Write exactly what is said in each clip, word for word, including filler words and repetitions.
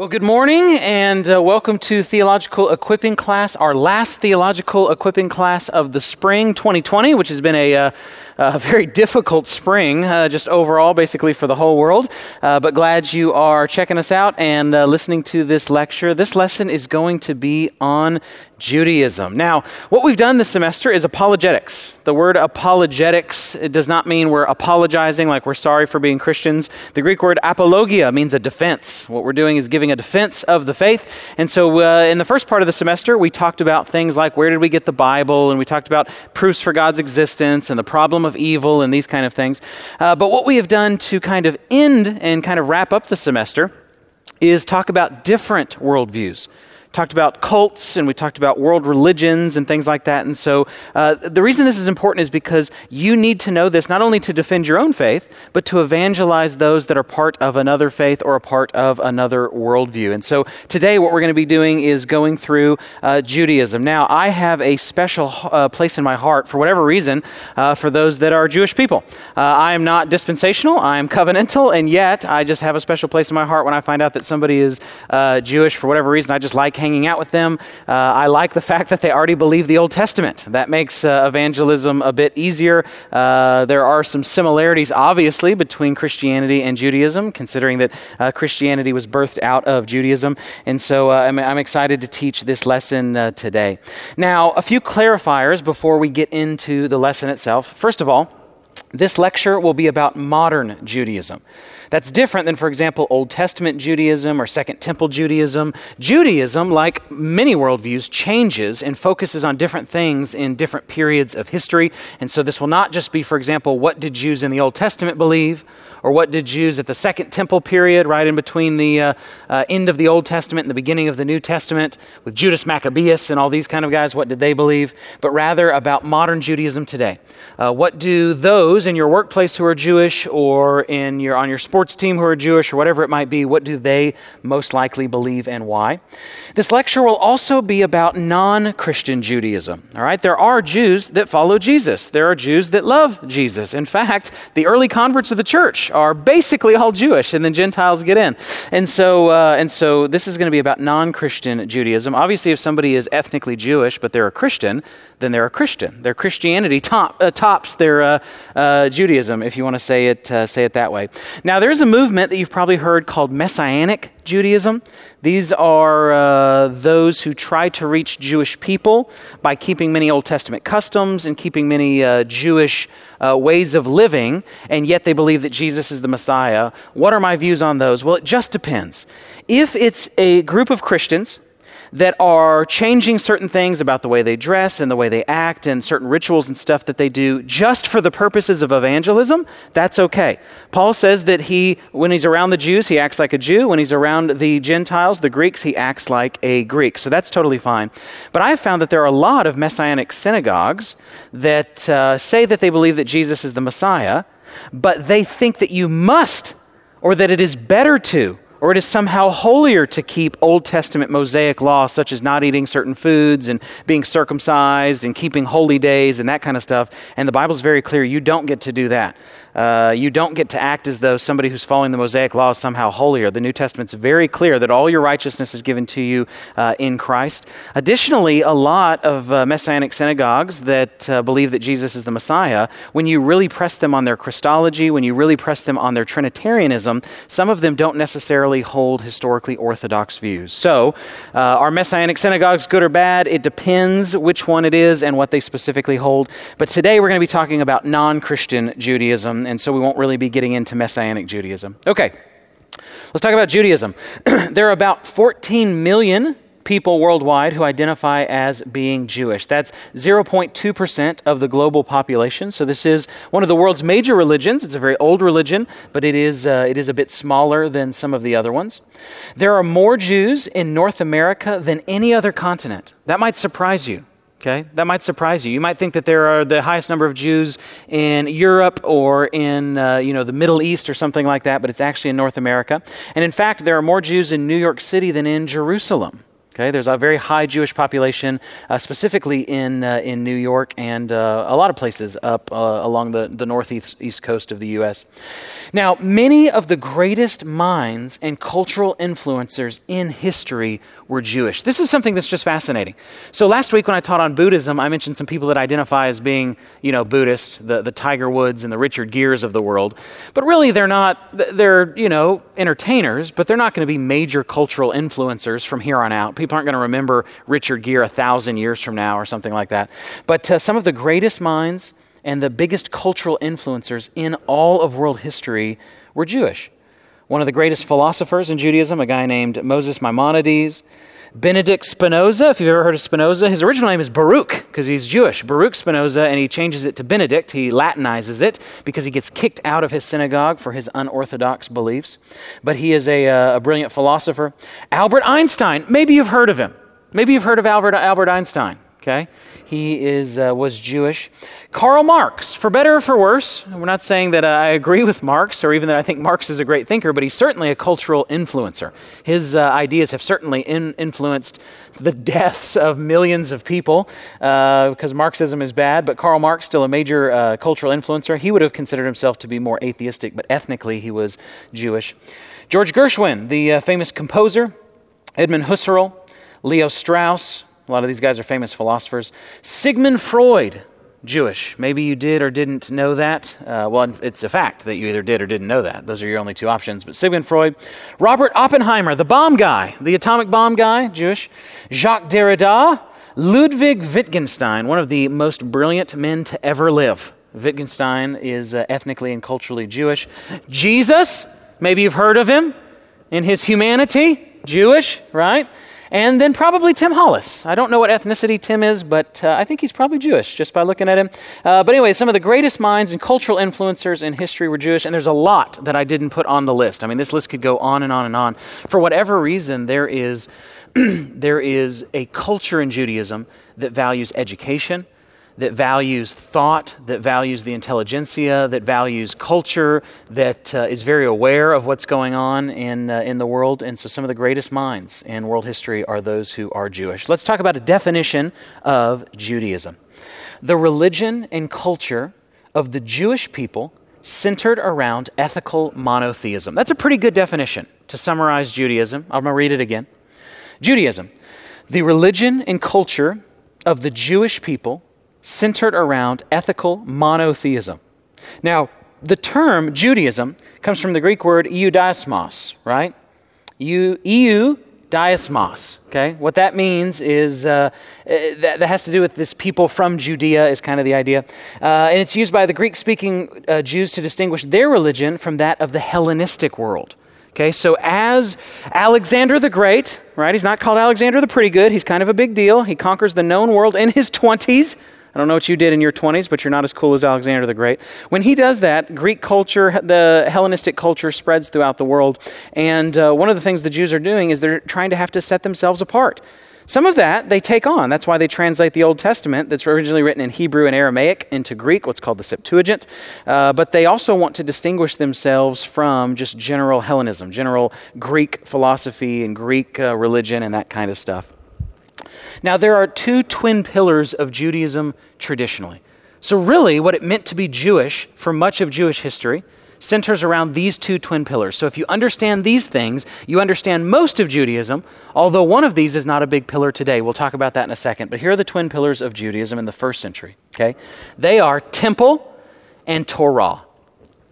Well, good morning and uh, welcome to Theological Equipping Class, our last Theological Equipping Class of the spring twenty twenty, which has been a, uh, a very difficult spring uh, just overall, basically for the whole world, uh, but glad you are checking us out and uh, listening to this lecture. This lesson is going to be on Judaism. Now, what we've done this semester is apologetics. The word apologetics, it does not mean we're apologizing like we're sorry for being Christians. The Greek word apologia means a defense. What we're doing is giving a defense of the faith. And so uh, in the first part of the semester, we talked about things like where did we get the Bible, and we talked about proofs for God's existence and the problem of evil and these kind of things. Uh, but what we have done to kind of end and kind of wrap up the semester is talk about different worldviews. Talked about cults, and we talked about world religions and things like that. And so uh, the reason this is important is because you need to know this not only to defend your own faith, but to evangelize those that are part of another faith or a part of another worldview. And so today what we're going to be doing is going through uh, Judaism. Now, I have a special uh, place in my heart, for whatever reason, uh, for those that are Jewish people. Uh, I am not dispensational, I am covenantal, and yet I just have a special place in my heart when I find out that somebody is uh, Jewish. For whatever reason, I just like hanging out with them. Uh, I like the fact that they already believe the Old Testament. That makes uh, evangelism a bit easier. Uh, there are some similarities, obviously, between Christianity and Judaism, considering that uh, Christianity was birthed out of Judaism. And so uh, I'm, I'm excited to teach this lesson uh, today. Now, a few clarifiers before we get into the lesson itself. First of all, this lecture will be about modern Judaism. That's different than, for example, Old Testament Judaism or Second Temple Judaism. Judaism, like many worldviews, changes and focuses on different things in different periods of history. And so this will not just be, for example, what did Jews in the Old Testament believe? Or what did Jews at the Second Temple period, right in between the uh, uh, end of the Old Testament and the beginning of the New Testament, with Judas Maccabeus and all these kind of guys, what did they believe? But rather about modern Judaism today. Uh, what do those in your workplace who are Jewish, or in your on your sports team who are Jewish, or whatever it might be, what do they most likely believe and why? This lecture will also be about non-Christian Judaism. All right, there are Jews that follow Jesus. There are Jews that love Jesus. In fact, the early converts of the church are basically all Jewish, and then Gentiles get in. And so uh, and so this is going to be about non-Christian Judaism. Obviously, if somebody is ethnically Jewish, but they're a Christian, then they're a Christian. Their Christianity top, uh, tops their uh, uh, Judaism, if you want to say it uh, say it that way. Now, there is a movement that you've probably heard called Messianic Judaism. These are uh, those who try to reach Jewish people by keeping many Old Testament customs and keeping many uh, Jewish uh, ways of living, and yet they believe that Jesus is the Messiah. What are my views on those? Well, it just depends. If it's a group of Christians that are changing certain things about the way they dress and the way they act and certain rituals and stuff that they do just for the purposes of evangelism, that's okay. Paul says that he, when he's around the Jews, he acts like a Jew. When he's around the Gentiles, the Greeks, he acts like a Greek. So that's totally fine. But I've found that there are a lot of Messianic synagogues that uh, say that they believe that Jesus is the Messiah, but they think that you must, or that it is better to, or it is somehow holier to keep Old Testament Mosaic law, such as not eating certain foods and being circumcised and keeping holy days and that kind of stuff. And the Bible's very clear, you don't get to do that. Uh, you don't get to act as though somebody who's following the Mosaic law is somehow holier. The New Testament's very clear that all your righteousness is given to you uh, in Christ. Additionally, a lot of uh, Messianic synagogues that uh, believe that Jesus is the Messiah, when you really press them on their Christology, when you really press them on their Trinitarianism, some of them don't necessarily hold historically orthodox views. So, uh, are Messianic synagogues good or bad? It depends which one it is and what they specifically hold. But today we're going to be talking about non-Christian Judaism, and so we won't really be getting into Messianic Judaism. Okay, let's talk about Judaism. There are about fourteen million people worldwide who identify as being Jewish. That's zero point two percent of the global population. So this is one of the world's major religions. It's a very old religion, but it is uh, it is a bit smaller than some of the other ones. There are more Jews in North America than any other continent. That might surprise you. Okay, that might surprise you. You might think that there are the highest number of Jews in Europe or in uh, you know the Middle East or something like that, but it's actually in North America. And in fact, there are more Jews in New York City than in Jerusalem. Okay, there's a very high Jewish population, uh, specifically in uh, in New York and uh, a lot of places up uh, along the, the northeast east coast of the U S Now, many of the greatest minds and cultural influencers in history were Jewish. This is something that's just fascinating. So last week when I taught on Buddhism, I mentioned some people that identify as being, you know, Buddhist, the, the Tiger Woods and the Richard Geres of the world. But really they're not, they're, you know, entertainers, but they're not going to be major cultural influencers from here on out. People aren't going to remember Richard Gere a thousand years from now or something like that. But uh, some of the greatest minds and the biggest cultural influencers in all of world history were Jewish. One of the greatest philosophers in Judaism, a guy named Moses Maimonides, Benedict Spinoza, if you've ever heard of Spinoza, his original name is Baruch because he's Jewish. Baruch Spinoza, and he changes it to Benedict. He Latinizes it because he gets kicked out of his synagogue for his unorthodox beliefs. But he is a, uh, a brilliant philosopher. Albert Einstein, maybe you've heard of him. Maybe you've heard of Albert, Albert Einstein, okay? He is uh, was Jewish. Karl Marx, for better or for worse, we're not saying that uh, I agree with Marx or even that I think Marx is a great thinker, but he's certainly a cultural influencer. His uh, ideas have certainly in influenced the deaths of millions of people uh, because Marxism is bad, but Karl Marx, still a major uh, cultural influencer, he would have considered himself to be more atheistic, but ethnically he was Jewish. George Gershwin, the uh, famous composer, Edmund Husserl, Leo Strauss, a lot of these guys are famous philosophers. Sigmund Freud, Jewish. Maybe you did or didn't know that. Uh, well, it's a fact that you either did or didn't know that. Those are your only two options. But Sigmund Freud. Robert Oppenheimer, the bomb guy, the atomic bomb guy, Jewish. Jacques Derrida. Ludwig Wittgenstein, one of the most brilliant men to ever live. Wittgenstein is uh, ethnically and culturally Jewish. Jesus, maybe you've heard of him in his humanity, Jewish, right? And then probably Tim Hollis. I don't know what ethnicity Tim is, but uh, I think he's probably Jewish just by looking at him. Uh, but anyway, some of the greatest minds and cultural influencers in history were Jewish, and there's a lot that I didn't put on the list. I mean, this list could go on and on and on. For whatever reason, there is there is a culture in Judaism that values education, that values thought, that values the intelligentsia, that values culture, that uh, is very aware of what's going on in uh, in the world. And so some of the greatest minds in world history are those who are Jewish. Let's talk about a definition of Judaism. The religion and culture of the Jewish people centered around ethical monotheism. That's a pretty good definition to summarize Judaism. I'm going to read it again. Judaism, the religion and culture of the Jewish people centered around ethical monotheism. Now, the term Judaism comes from the Greek word eudaismos, right? Eu, eudaismos, okay? What that means is, uh, that, that has to do with this people from Judea is kind of the idea. Uh, and it's used by the Greek-speaking uh, Jews to distinguish their religion from that of the Hellenistic world. Okay, so as Alexander the Great, right? He's not called Alexander the Pretty Good. He's kind of a big deal. He conquers the known world in his twenties. I don't know what you did in your twenties, but you're not as cool as Alexander the Great. When he does that, Greek culture, the Hellenistic culture spreads throughout the world. And uh, one of the things the Jews are doing is they're trying to have to set themselves apart. Some of that they take on. That's why they translate the Old Testament that's originally written in Hebrew and Aramaic into Greek, what's called the Septuagint. Uh, but they also want to distinguish themselves from just general Hellenism, general Greek philosophy and Greek uh, religion and that kind of stuff. Now, there are two twin pillars of Judaism traditionally. So really, what it meant to be Jewish for much of Jewish history centers around these two twin pillars. So if you understand these things, you understand most of Judaism, although one of these is not a big pillar today. We'll talk about that in a second. But here are the twin pillars of Judaism in the first century, okay? They are temple and Torah.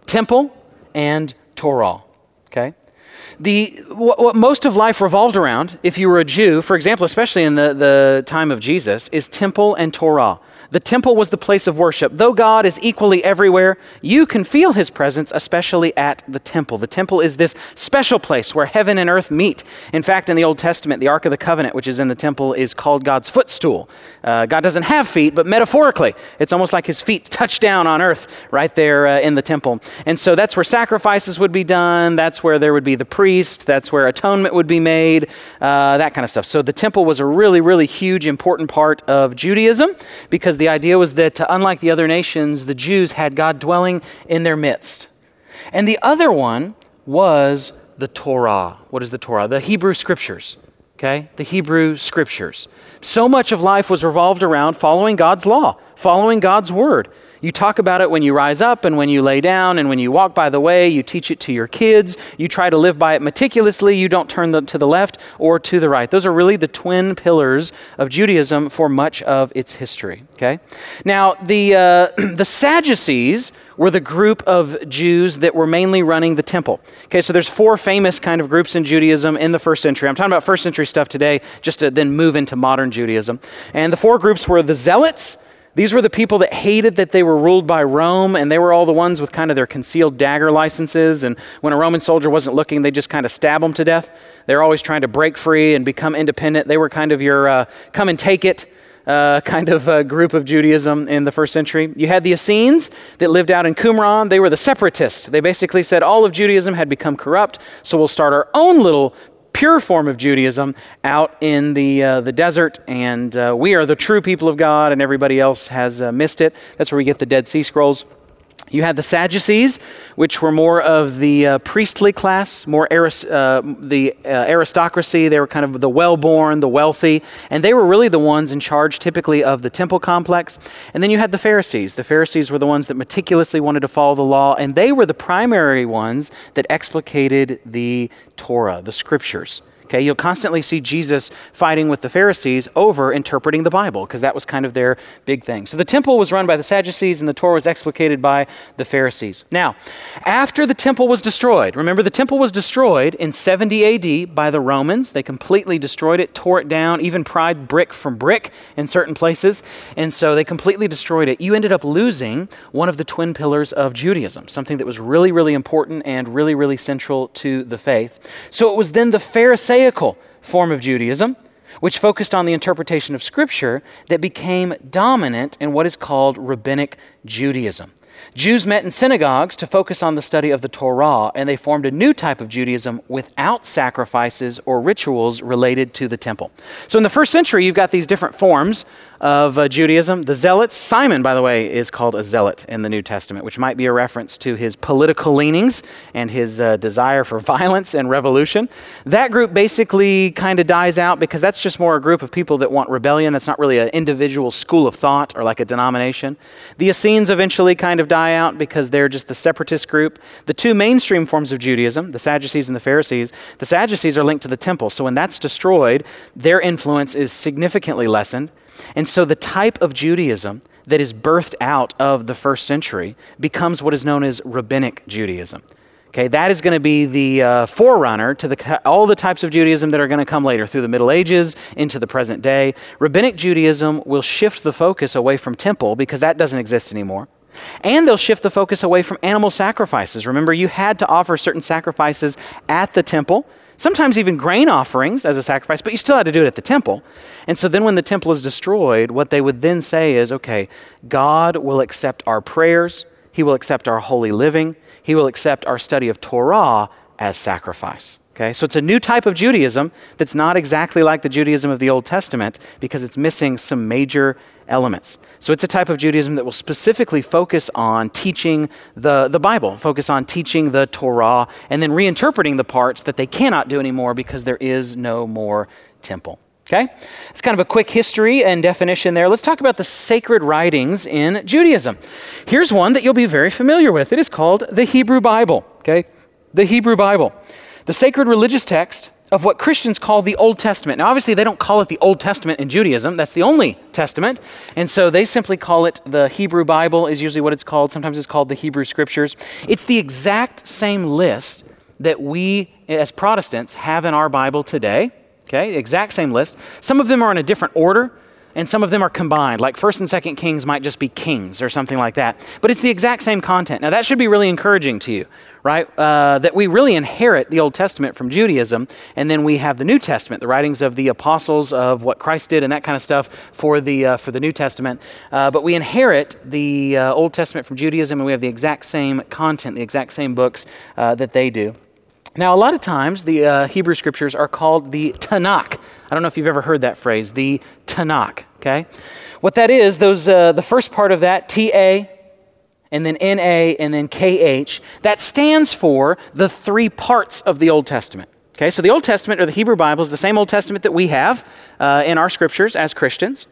Temple and Torah, okay? The, what, what most of life revolved around, if you were a Jew, for example, especially in the, the time of Jesus, is temple and Torah. The temple was the place of worship. Though God is equally everywhere, you can feel his presence, especially at the temple. The temple is this special place where heaven and earth meet. In fact, in the Old Testament, the Ark of the Covenant, which is in the temple, is called God's footstool. Uh, God doesn't have feet, but metaphorically, it's almost like his feet touch down on earth right there uh, in the temple. And so that's where sacrifices would be done. That's where there would be the priest. That's where atonement would be made, uh, that kind of stuff. So the temple was a really, really huge, important part of Judaism because the idea was that, uh, unlike the other nations, the Jews had God dwelling in their midst. And the other one was the Torah. What is the Torah? The Hebrew Scriptures. okay? The Hebrew scriptures. So much of life was revolved around following God's law, following God's word. You talk about it when you rise up and when you lay down and when you walk by the way, you teach it to your kids. You try to live by it meticulously. You don't turn them to the left or to the right. Those are really the twin pillars of Judaism for much of its history, okay? Now, the, uh, the Sadducees were the group of Jews that were mainly running the temple. Okay, so there's four famous kind of groups in Judaism in the first century. I'm talking about first century stuff today, just to then move into modern Judaism. And the four groups were the Zealots. These were the people that hated that they were ruled by Rome, and they were all the ones with kind of their concealed dagger licenses, and when a Roman soldier wasn't looking, they just kind of stab them to death. They were always trying to break free and become independent. They were kind of your uh, come and take it Uh, kind of a group of Judaism in the first century. You had the Essenes that lived out in Qumran. They were the separatists. They basically said all of Judaism had become corrupt, so we'll start our own little pure form of Judaism out in the uh, the desert, and uh, we are the true people of God, and everybody else has uh, missed it. That's where we get the Dead Sea Scrolls. You had the Sadducees, which were more of the uh, priestly class, more aris- uh, the uh, aristocracy. They were kind of the well-born, the wealthy, and they were really the ones in charge typically of the temple complex. And then you had the Pharisees. The Pharisees were the ones that meticulously wanted to follow the law, and they were the primary ones that explicated the Torah, the scriptures. Okay, you'll constantly see Jesus fighting with the Pharisees over interpreting the Bible, because that was kind of their big thing. So the temple was run by the Sadducees and the Torah was explicated by the Pharisees. Now, after the temple was destroyed, remember the temple was destroyed in seventy A D by the Romans. They completely destroyed it, tore it down, even pried brick from brick in certain places. And so they completely destroyed it. You ended up losing one of the twin pillars of Judaism, something that was really, really important and really, really central to the faith. So it was then the Pharisees form of Judaism, which focused on the interpretation of Scripture, that became dominant in what is called rabbinic Judaism. Jews met in synagogues to focus on the study of the Torah, and they formed a new type of Judaism without sacrifices or rituals related to the temple. So in the first century, you've got these different forms of uh, Judaism. The Zealots, Simon, by the way, is called a zealot in the New Testament, which might be a reference to his political leanings and his uh, desire for violence and revolution. That group basically kind of dies out because that's just more a group of people that want rebellion. That's not really an individual school of thought or like a denomination. The Essenes eventually kind of die out because they're just the separatist group. The two mainstream forms of Judaism, the Sadducees and the Pharisees, the Sadducees are linked to the temple. So when that's destroyed, their influence is significantly lessened. And so the type of Judaism that is birthed out of the first century becomes what is known as rabbinic Judaism. Okay, that is going to be the uh, forerunner to the, all the types of Judaism that are going to come later through the Middle Ages into the present day. Rabbinic Judaism will shift the focus away from temple because that doesn't exist anymore. And they'll shift the focus away from animal sacrifices. Remember, you had to offer certain sacrifices at the temple. Sometimes even grain offerings as a sacrifice, but you still had to do it at the temple. And so then when the temple is destroyed, what they would then say is, okay, God will accept our prayers. He will accept our holy living. He will accept our study of Torah as sacrifice. Okay, so it's a new type of Judaism that's not exactly like the Judaism of the Old Testament because it's missing some major elements. So it's a type of Judaism that will specifically focus on teaching the, the Bible, focus on teaching the Torah, and then reinterpreting the parts that they cannot do anymore because there is no more temple. Okay? It's kind of a quick history and definition there. Let's talk about the sacred writings in Judaism. Here's one that you'll be very familiar with. It is called the Hebrew Bible. Okay? The Hebrew Bible. The sacred religious text of what Christians call the Old Testament. Now, obviously, they don't call it the Old Testament in Judaism. That's the only Testament. And so they simply call it the Hebrew Bible is usually what it's called. Sometimes it's called the Hebrew Scriptures. It's the exact same list that we as Protestants have in our Bible today. Okay, exact same list. Some of them are in a different order, and some of them are combined, like First and Second Kings might just be Kings or something like that. But it's the exact same content. Now, that should be really encouraging to you, right? Uh, that we really inherit the Old Testament from Judaism, and then we have the New Testament, the writings of the apostles of what Christ did and that kind of stuff for the uh, for the New Testament. Uh, but we inherit the uh, Old Testament from Judaism, and we have the exact same content, the exact same books uh, that they do. Now, a lot of times, the uh, Hebrew scriptures are called the Tanakh. I don't know if you've ever heard that phrase, the Tanakh, okay? What that is, those uh, the first part of that, T A, and then N A, and then K H, that stands for the three parts of the Old Testament. Okay, so the Old Testament, or the Hebrew Bible, is the same Old Testament that we have uh, in our scriptures as Christians.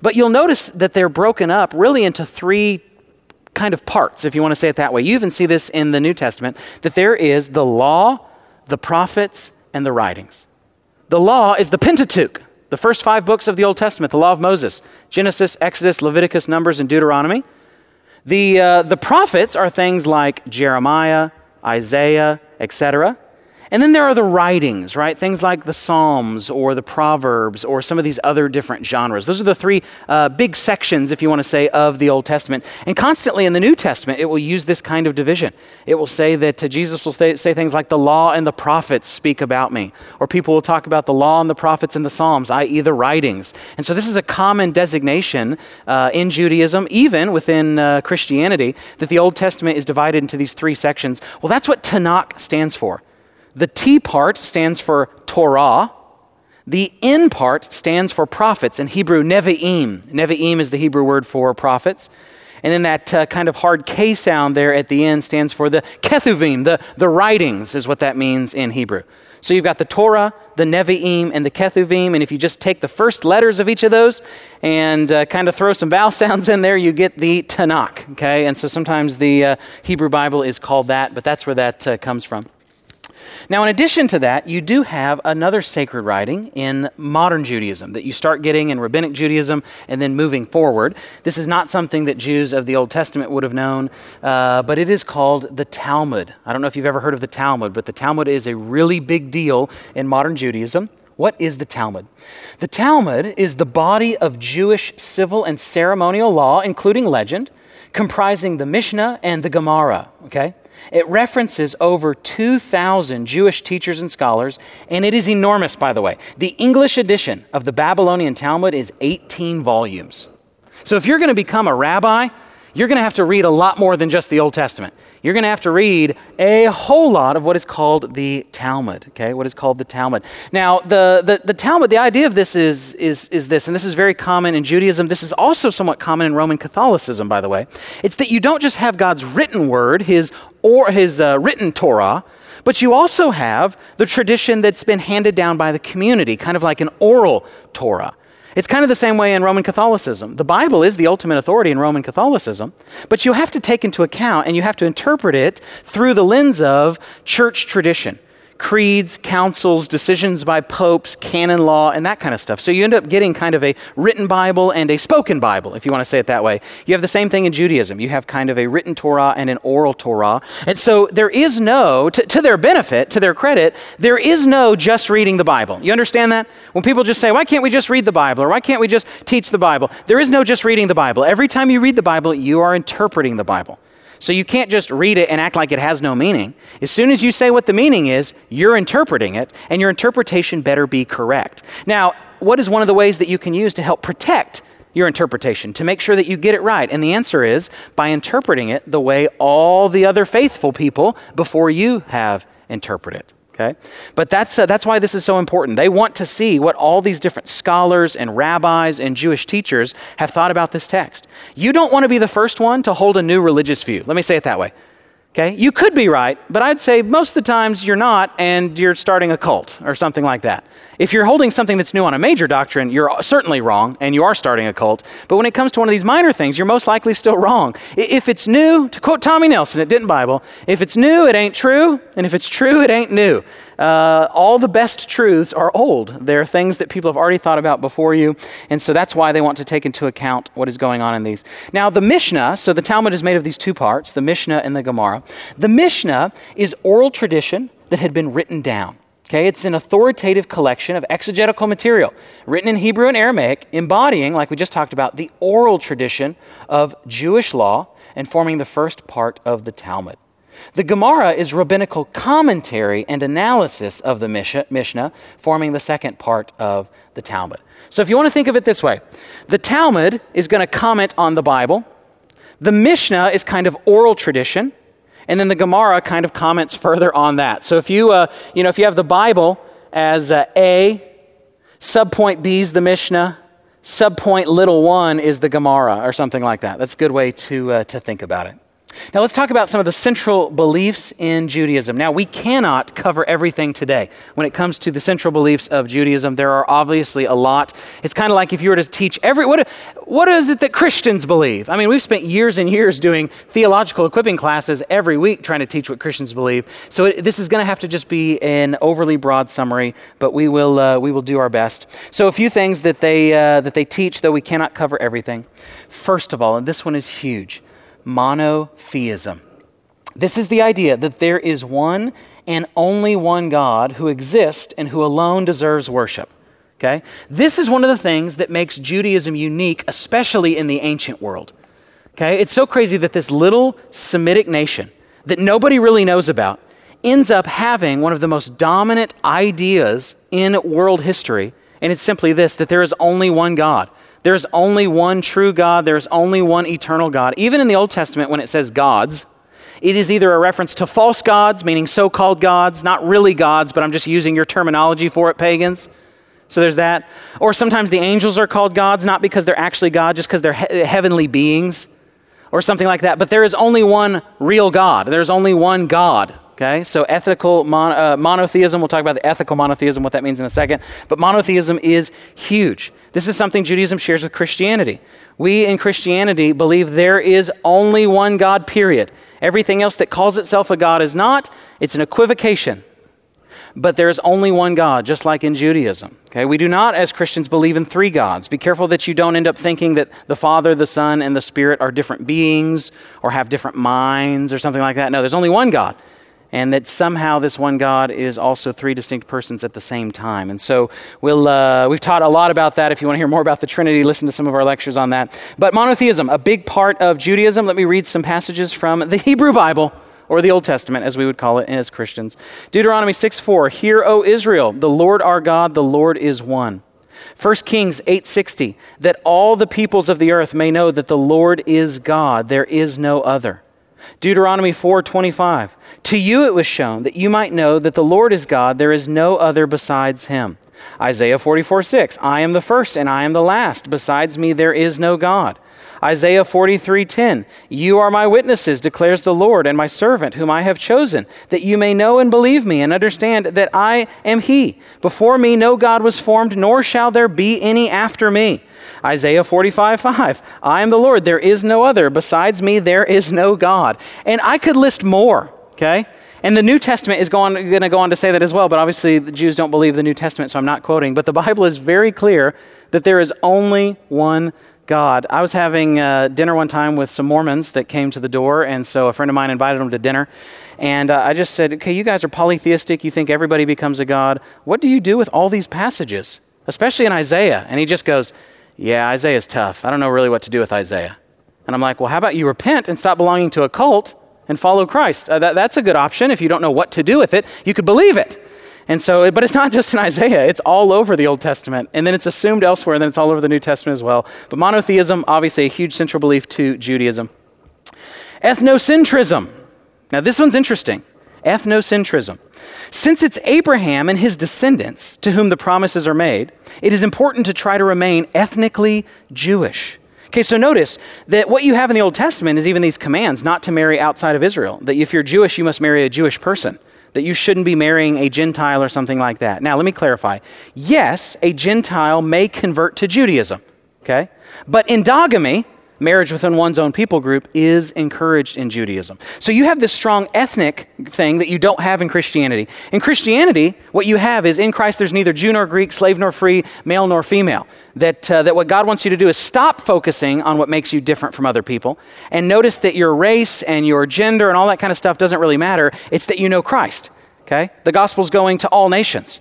But you'll notice that they're broken up really into three kind of parts, if you want to say it that way. You even see this in the New Testament, that there is the law, the prophets, and the writings. The law is the Pentateuch, the first five books of the Old Testament, the law of Moses, Genesis, Exodus, Leviticus, Numbers, and Deuteronomy. The, uh, the prophets are things like Jeremiah, Isaiah, et cetera. And then there are the writings, right? Things like the Psalms or the Proverbs or some of these other different genres. Those are the three uh, big sections, if you want to say, of the Old Testament. And constantly in the New Testament, it will use this kind of division. It will say that uh, Jesus will say, say things like, the law and the prophets speak about me. Or people will talk about the law and the prophets and the Psalms, that is the writings. And so this is a common designation uh, in Judaism, even within uh, Christianity, that the Old Testament is divided into these three sections. Well, that's what Tanakh stands for. The T part stands for Torah. The N part stands for prophets. In Hebrew, Nevi'im. Nevi'im is the Hebrew word for prophets. And then that uh, kind of hard K sound there at the end stands for the Kethuvim. The, the writings is what that means in Hebrew. So you've got the Torah, the Nevi'im, and the Kethuvim. And if you just take the first letters of each of those and uh, kind of throw some vowel sounds in there, you get the Tanakh. Okay? And so sometimes the uh, Hebrew Bible is called that, but that's where that uh, comes from. Now, in addition to that, you do have another sacred writing in modern Judaism that you start getting in Rabbinic Judaism and then moving forward. This is not something that Jews of the Old Testament would have known, uh, but it is called the Talmud. I don't know if you've ever heard of the Talmud, but the Talmud is a really big deal in modern Judaism. What is the Talmud? The Talmud is the body of Jewish civil and ceremonial law, including legend, comprising the Mishnah and the Gemara, okay? It references over two thousand Jewish teachers and scholars, and it is enormous, by the way. The English edition of the Babylonian Talmud is eighteen volumes. So if you're going to become a rabbi, you're going to have to read a lot more than just the Old Testament. You're going to have to read a whole lot of what is called the Talmud, okay? What is called the Talmud. Now, the, the, the Talmud, the idea of this is, is, is this, and this is very common in Judaism. This is also somewhat common in Roman Catholicism, by the way. It's that you don't just have God's written word, his or his uh, written Torah, but you also have the tradition that's been handed down by the community, kind of like an oral Torah. It's kind of the same way in Roman Catholicism. The Bible is the ultimate authority in Roman Catholicism, but you have to take into account and you have to interpret it through the lens of church tradition, creeds, councils, decisions by popes, canon law, and that kind of stuff. So you end up getting kind of a written Bible and a spoken Bible, if you want to say it that way. You have the same thing in Judaism. You have kind of a written Torah and an oral Torah. And so there is no, to, to their benefit, to their credit, there is no just reading the Bible. You understand that? When people just say, why can't we just read the Bible? Or why can't we just teach the Bible? There is no just reading the Bible. Every time you read the Bible, you are interpreting the Bible. So you can't just read it and act like it has no meaning. As soon as you say what the meaning is, you're interpreting it, and your interpretation better be correct. Now, what is one of the ways that you can use to help protect your interpretation, to make sure that you get it right? And the answer is by interpreting it the way all the other faithful people before you have interpreted it. Okay, but that's uh, that's why this is so important. They want to see what all these different scholars and rabbis and Jewish teachers have thought about this text. You don't want to be the first one to hold a new religious view. Let me say it that way. Okay, you could be right, but I'd say most of the times you're not, and you're starting a cult or something like that. If you're holding something that's new on a major doctrine, you're certainly wrong, and you are starting a cult. But when it comes to one of these minor things, you're most likely still wrong. If it's new, to quote Tommy Nelson at Denton Bible, if it's new, it ain't true, and if it's true, it ain't new. Uh, all the best truths are old. They're things that people have already thought about before you, and so that's why they want to take into account what is going on in these. Now, the Mishnah, so the Talmud is made of these two parts, the Mishnah and the Gemara. The Mishnah is oral tradition that had been written down. Okay, it's an authoritative collection of exegetical material written in Hebrew and Aramaic, embodying, like we just talked about, the oral tradition of Jewish law and forming the first part of the Talmud. The Gemara is rabbinical commentary and analysis of the Mishnah, forming the second part of the Talmud. So if you want to think of it this way, the Talmud is going to comment on the Bible. The Mishnah is kind of oral tradition. And then the Gemara kind of comments further on that. So if you, uh, you know, if you have the Bible as uh, A, subpoint B is the Mishnah, subpoint little one is the Gemara, or something like that. That's a good way to uh, to think about it. Now let's talk about some of the central beliefs in Judaism. Now we cannot cover everything today. When it comes to the central beliefs of Judaism, there are obviously a lot. It's kind of like if you were to teach every, what, what is it that Christians believe? I mean, we've spent years and years doing theological equipping classes every week trying to teach what Christians believe. So it, this is going to have to just be an overly broad summary, but we will uh, we will do our best. So a few things that they, uh, that they teach, though we cannot cover everything. First of all, and this one is huge, monotheism. This is the idea that there is one and only one God who exists and who alone deserves worship. Okay? This is one of the things that makes Judaism unique, especially in the ancient world. Okay? It's so crazy that this little Semitic nation that nobody really knows about ends up having one of the most dominant ideas in world history, and it's simply this, that there is only one God. There's only one true God. There's only one eternal God. Even in the Old Testament, when it says gods, it is either a reference to false gods, meaning so-called gods, not really gods, but I'm just using your terminology for it, pagans. So there's that. Or sometimes the angels are called gods, not because they're actually God, just because they're he- heavenly beings or something like that. But there is only one real God. There's only one God. Okay, so ethical mon- uh, monotheism, we'll talk about the ethical monotheism, what that means in a second, but monotheism is huge. This is something Judaism shares with Christianity. We in Christianity believe there is only one God, period. Everything else that calls itself a God is not, it's an equivocation. But there is only one God, just like in Judaism. Okay, we do not, as Christians, believe in three gods. Be careful that you don't end up thinking that the Father, the Son, and the Spirit are different beings or have different minds or something like that. No, there's only one God. And that somehow this one God is also three distinct persons at the same time. And so we'll, uh, we've taught a lot about that. If you want to hear more about the Trinity, listen to some of our lectures on that. But monotheism, a big part of Judaism. Let me read some passages from the Hebrew Bible, or the Old Testament, as we would call it as Christians. Deuteronomy six four, hear, O Israel, the Lord our God, the Lord is one. First Kings eight sixty, that all the peoples of the earth may know that the Lord is God, there is no other. Deuteronomy four twenty-five, to you it was shown that you might know that the Lord is God, there is no other besides him. Isaiah forty-four six, I am the first and I am the last, besides me there is no God. Isaiah forty-three ten, you are my witnesses, declares the Lord, and my servant whom I have chosen, that you may know and believe me and understand that I am he. Before me no God was formed, nor shall there be any after me. Isaiah forty-five five, I am the Lord, there is no other. Besides me, there is no God. And I could list more, okay? And the New Testament is going, going to go on to say that as well, but obviously the Jews don't believe the New Testament, so I'm not quoting. But the Bible is very clear that there is only one God. I was having uh, dinner one time with some Mormons that came to the door, and so a friend of mine invited them to dinner. And uh, I just said, okay, you guys are polytheistic. You think everybody becomes a God. What do you do with all these passages, especially in Isaiah? And he just goes, yeah, Isaiah's tough. I don't know really what to do with Isaiah. And I'm like, well, how about you repent and stop belonging to a cult and follow Christ? Uh, that, that's a good option. If you don't know what to do with it, you could believe it. And so, but it's not just in Isaiah. It's all over the Old Testament. And then it's assumed elsewhere, and then it's all over the New Testament as well. But monotheism, obviously a huge central belief to Judaism. Ethnocentrism. Now, this one's interesting. Ethnocentrism. Since it's Abraham and his descendants to whom the promises are made, it is important to try to remain ethnically Jewish. Okay, so notice that what you have in the Old Testament is even these commands not to marry outside of Israel, that if you're Jewish, you must marry a Jewish person, that you shouldn't be marrying a Gentile or something like that. Now, let me clarify. Yes, a Gentile may convert to Judaism, okay? But endogamy, marriage within one's own people group, is encouraged in Judaism. So you have this strong ethnic thing that you don't have in Christianity. In Christianity, what you have is in Christ there's neither Jew nor Greek, slave nor free, male nor female. That uh, that what God wants you to do is stop focusing on what makes you different from other people and notice that your race and your gender and all that kind of stuff doesn't really matter. It's that you know Christ, okay? The gospel's going to all nations.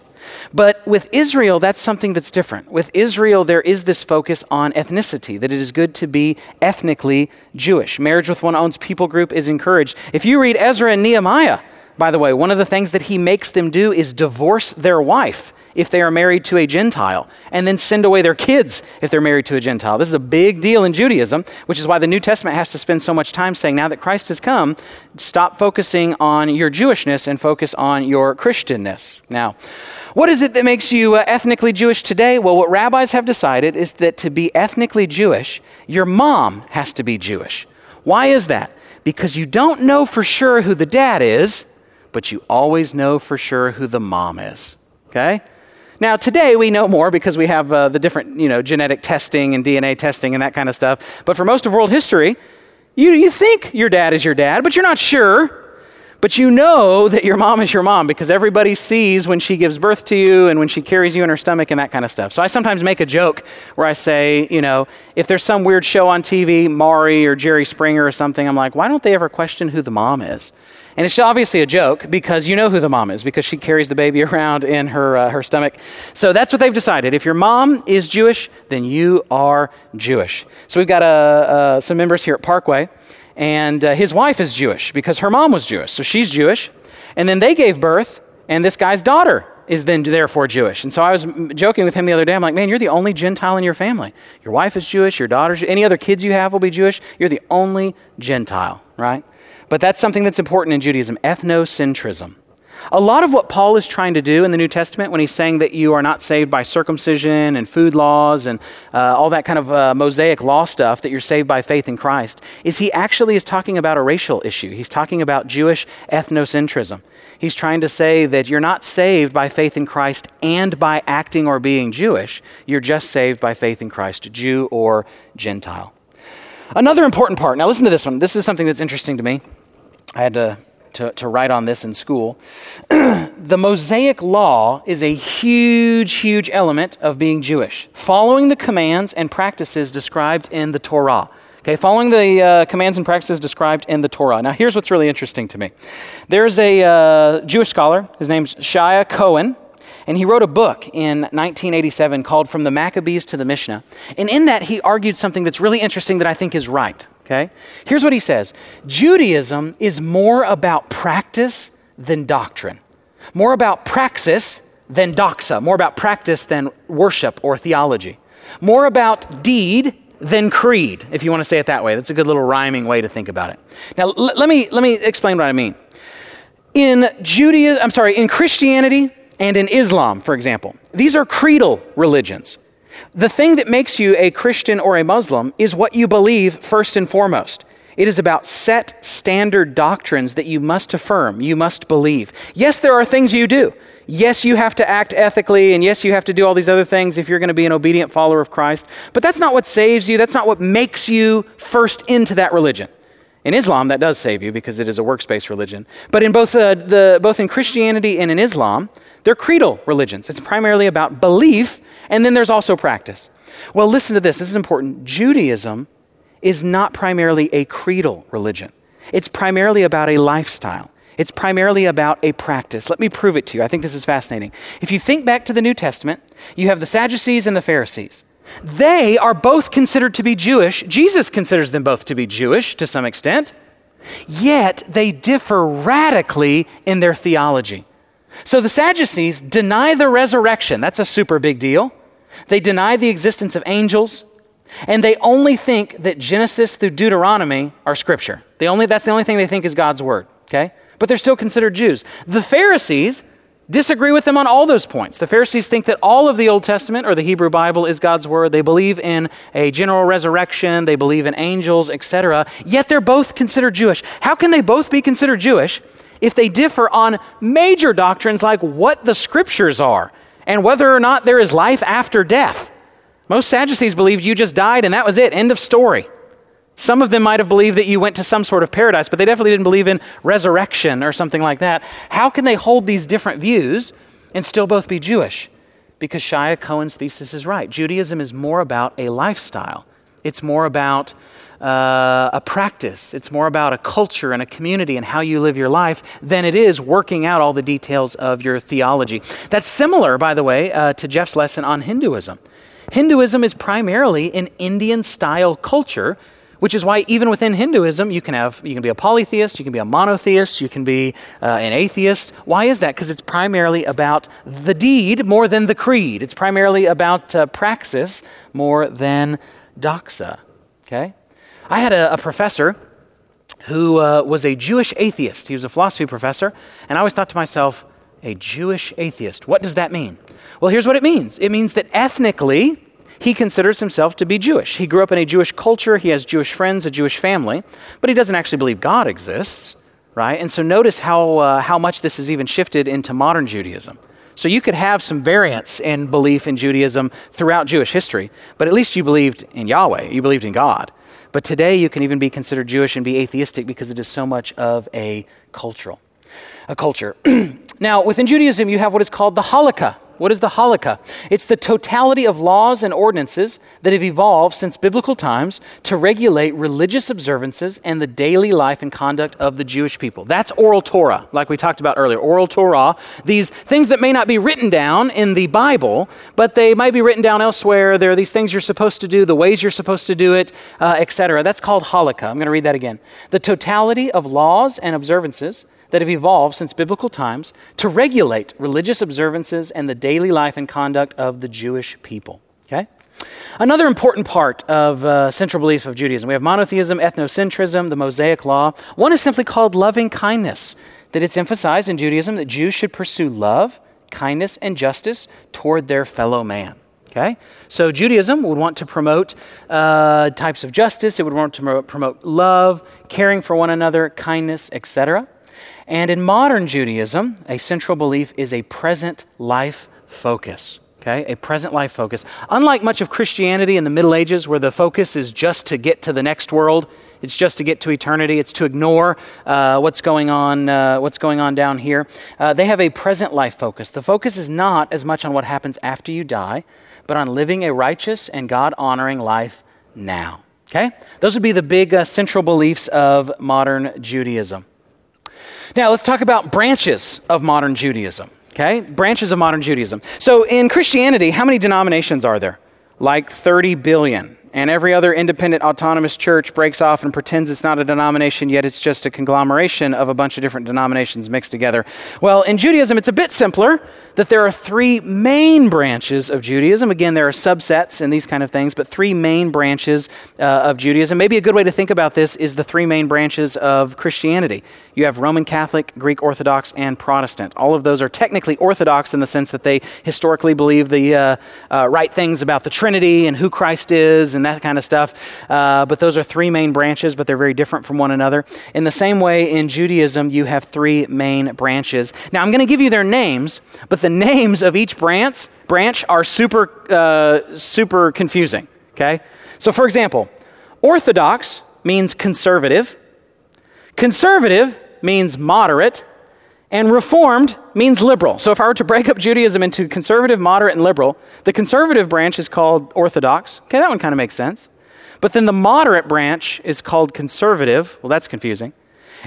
But with Israel, that's something that's different. With Israel, there is this focus on ethnicity, that it is good to be ethnically Jewish. Marriage with one's own people group is encouraged. If you read Ezra and Nehemiah, by the way, one of the things that he makes them do is divorce their wife if they are married to a Gentile, and then send away their kids if they're married to a Gentile. This is a big deal in Judaism, which is why the New Testament has to spend so much time saying, now that Christ has come, stop focusing on your Jewishness and focus on your Christianness. Now, what is it that makes you uh, ethnically Jewish today? Well, what rabbis have decided is that to be ethnically Jewish, your mom has to be Jewish. Why is that? because you don't know for sure who the dad is, but you always know for sure who the mom is, okay? Now, today we know more because we have uh, the different, you know, genetic testing and D N A testing and that kind of stuff. But for most of world history, you, you think your dad is your dad, but you're not sure. But you know that your mom is your mom because everybody sees when she gives birth to you and when she carries you in her stomach and that kind of stuff. So I sometimes make a joke where I say, you know, if there's some weird show on T V, Maury or Jerry Springer or something, I'm like, why don't they ever question who the mom is? And it's obviously a joke because you know who the mom is because she carries the baby around in her uh, her stomach. So that's what they've decided. If your mom is Jewish, then you are Jewish. So we've got uh, uh, some members here at Parkway, and uh, his wife is Jewish because her mom was Jewish. So she's Jewish. And then they gave birth, and this guy's daughter is then therefore Jewish. And so I was joking with him the other day. I'm like, man, you're the only Gentile in your family. Your wife is Jewish, your daughter's, any other kids you have will be Jewish. You're the only Gentile, right? But that's something that's important in Judaism, ethnocentrism. A lot of what Paul is trying to do in the New Testament when he's saying that you are not saved by circumcision and food laws and uh, all that kind of uh, Mosaic law stuff, that you're saved by faith in Christ, is he actually is talking about a racial issue. He's talking about Jewish ethnocentrism. He's trying to say that you're not saved by faith in Christ and by acting or being Jewish. You're just saved by faith in Christ, Jew or Gentile. Another important part, now listen to this one. This is something that's interesting to me. I had to, to, to write on this in school. The Mosaic Law is a huge, huge element of being Jewish. Following the commands and practices described in the Torah. Okay, following the uh, commands and practices described in the Torah. Now here's what's really interesting to me. There's a uh, Jewish scholar, his name's Shaya Cohen, and he wrote a book in nineteen eighty-seven called From the Maccabees to the Mishnah. And in that he argued something that's really interesting that I think is right. Okay? Here's what he says. Judaism is more about practice than doctrine. More about praxis than doxa. More about practice than worship or theology. More about deed than creed, if you want to say it that way. That's a good little rhyming way to think about it. Now, l- let me let me explain what I mean. In Judaism, I'm sorry, in Christianity and in Islam, for example, these are creedal religions. The thing that makes you a Christian or a Muslim is what you believe first and foremost. It is about set standard doctrines that you must affirm, you must believe. Yes, there are things you do. Yes, you have to act ethically, and yes, you have to do all these other things if you're going to be an obedient follower of Christ. But that's not what saves you. That's not what makes you first into that religion. In Islam, that does save you because it is a workspace religion. But in both uh, the both in Christianity and in Islam, they're creedal religions. It's primarily about belief, and then there's also practice. Well, listen to this. This is important. Judaism is not primarily a creedal religion. It's primarily about a lifestyle. It's primarily about a practice. Let me prove it to you. I think this is fascinating. If you think back to the New Testament, you have the Sadducees and the Pharisees. They are both considered to be Jewish. Jesus considers them both to be Jewish to some extent, yet they differ radically in their theology. So the Sadducees deny the resurrection. That's a super big deal. They deny the existence of angels, and they only think that Genesis through Deuteronomy are scripture. They only, that's the only thing they think is God's word, okay? But they're still considered Jews. The Pharisees disagree with them on all those points. The Pharisees think that all of the Old Testament or the Hebrew Bible is God's word. They believe in a general resurrection. They believe in angels, et cetera. Yet they're both considered Jewish. How can they both be considered Jewish if they differ on major doctrines like what the scriptures are and whether or not there is life after death? Most Sadducees believed you just died and that was it, end of story. Some of them might have believed that you went to some sort of paradise, but they definitely didn't believe in resurrection or something like that. How can they hold these different views and still both be Jewish? Because Shaya Cohen's thesis is right. Judaism is more about a lifestyle. It's more about uh, a practice. It's more about a culture and a community and how you live your life than it is working out all the details of your theology. That's similar, by the way, uh, to Jeff's lesson on Hinduism. Hinduism is primarily an Indian-style culture, which is why even within Hinduism, you can have you can be a polytheist, you can be a monotheist, you can be uh, an atheist. Why is that? Because it's primarily about the deed more than the creed. It's primarily about uh, praxis more than doxa, okay? I had a, a professor who uh, was a Jewish atheist. He was a philosophy professor, and I always thought to myself, a Jewish atheist, what does that mean? Well, here's what it means. It means that ethnically, he considers himself to be Jewish. He grew up in a Jewish culture, he has Jewish friends, a Jewish family, but he doesn't actually believe God exists, right? And so notice how, uh, how much this has even shifted into modern Judaism. So you could have some variance in belief in Judaism throughout Jewish history, but at least you believed in Yahweh, you believed in God. But today you can even be considered Jewish and be atheistic because it is so much of a cultural, a culture. Now, within Judaism, you have what is called the Halakha. What is the Halakha? It's the totality of laws and ordinances that have evolved since biblical times to regulate religious observances and the daily life and conduct of the Jewish people. That's oral Torah, like we talked about earlier. Oral Torah, these things that may not be written down in the Bible, but they might be written down elsewhere. There are these things you're supposed to do, the ways you're supposed to do it, uh, et cetera. That's called Halakha. I'm going to read that again. The totality of laws and observances that have evolved since biblical times to regulate religious observances and the daily life and conduct of the Jewish people, okay? Another important part of uh, central belief of Judaism, we have monotheism, ethnocentrism, the Mosaic Law. One is simply called loving kindness, that it's emphasized in Judaism that Jews should pursue love, kindness, and justice toward their fellow man. Okay, so Judaism would want to promote uh, types of justice. It would want to promote love, caring for one another, kindness, et cetera. And in modern Judaism, a central belief is a present life focus, okay? A present life focus. Unlike much of Christianity in the Middle Ages, where the focus is just to get to the next world, it's just to get to eternity, it's to ignore uh, what's going on, uh, what's going on down here. Uh, they have a present life focus. The focus is not as much on what happens after you die, but on living a righteous and God-honoring life now, okay? Those would be the big uh, central beliefs of modern Judaism. Now, let's talk about branches of modern Judaism, okay? Branches of modern Judaism. So in Christianity, how many denominations are there? Like thirty billion. And every other independent autonomous church breaks off and pretends it's not a denomination, yet it's just a conglomeration of a bunch of different denominations mixed together. Well, in Judaism, it's a bit simpler that there are three main branches of Judaism. Again, there are subsets and these kind of things, but three main branches uh, of Judaism. Maybe a good way to think about this is the three main branches of Christianity. You have Roman Catholic, Greek Orthodox, and Protestant. All of those are technically Orthodox in the sense that they historically believe the uh, uh, right things about the Trinity and who Christ is and that kind of stuff. Uh, but those are three main branches, but they're very different from one another. In the same way, in Judaism, you have three main branches. Now, I'm going to give you their names, but the names of each branch branch are super, uh, super confusing, okay? So, for example, Orthodox means conservative, conservative means moderate, and Reformed means liberal. So if I were to break up Judaism into conservative, moderate, and liberal, the conservative branch is called Orthodox. Okay, that one kind of makes sense. But then the moderate branch is called conservative. Well, that's confusing.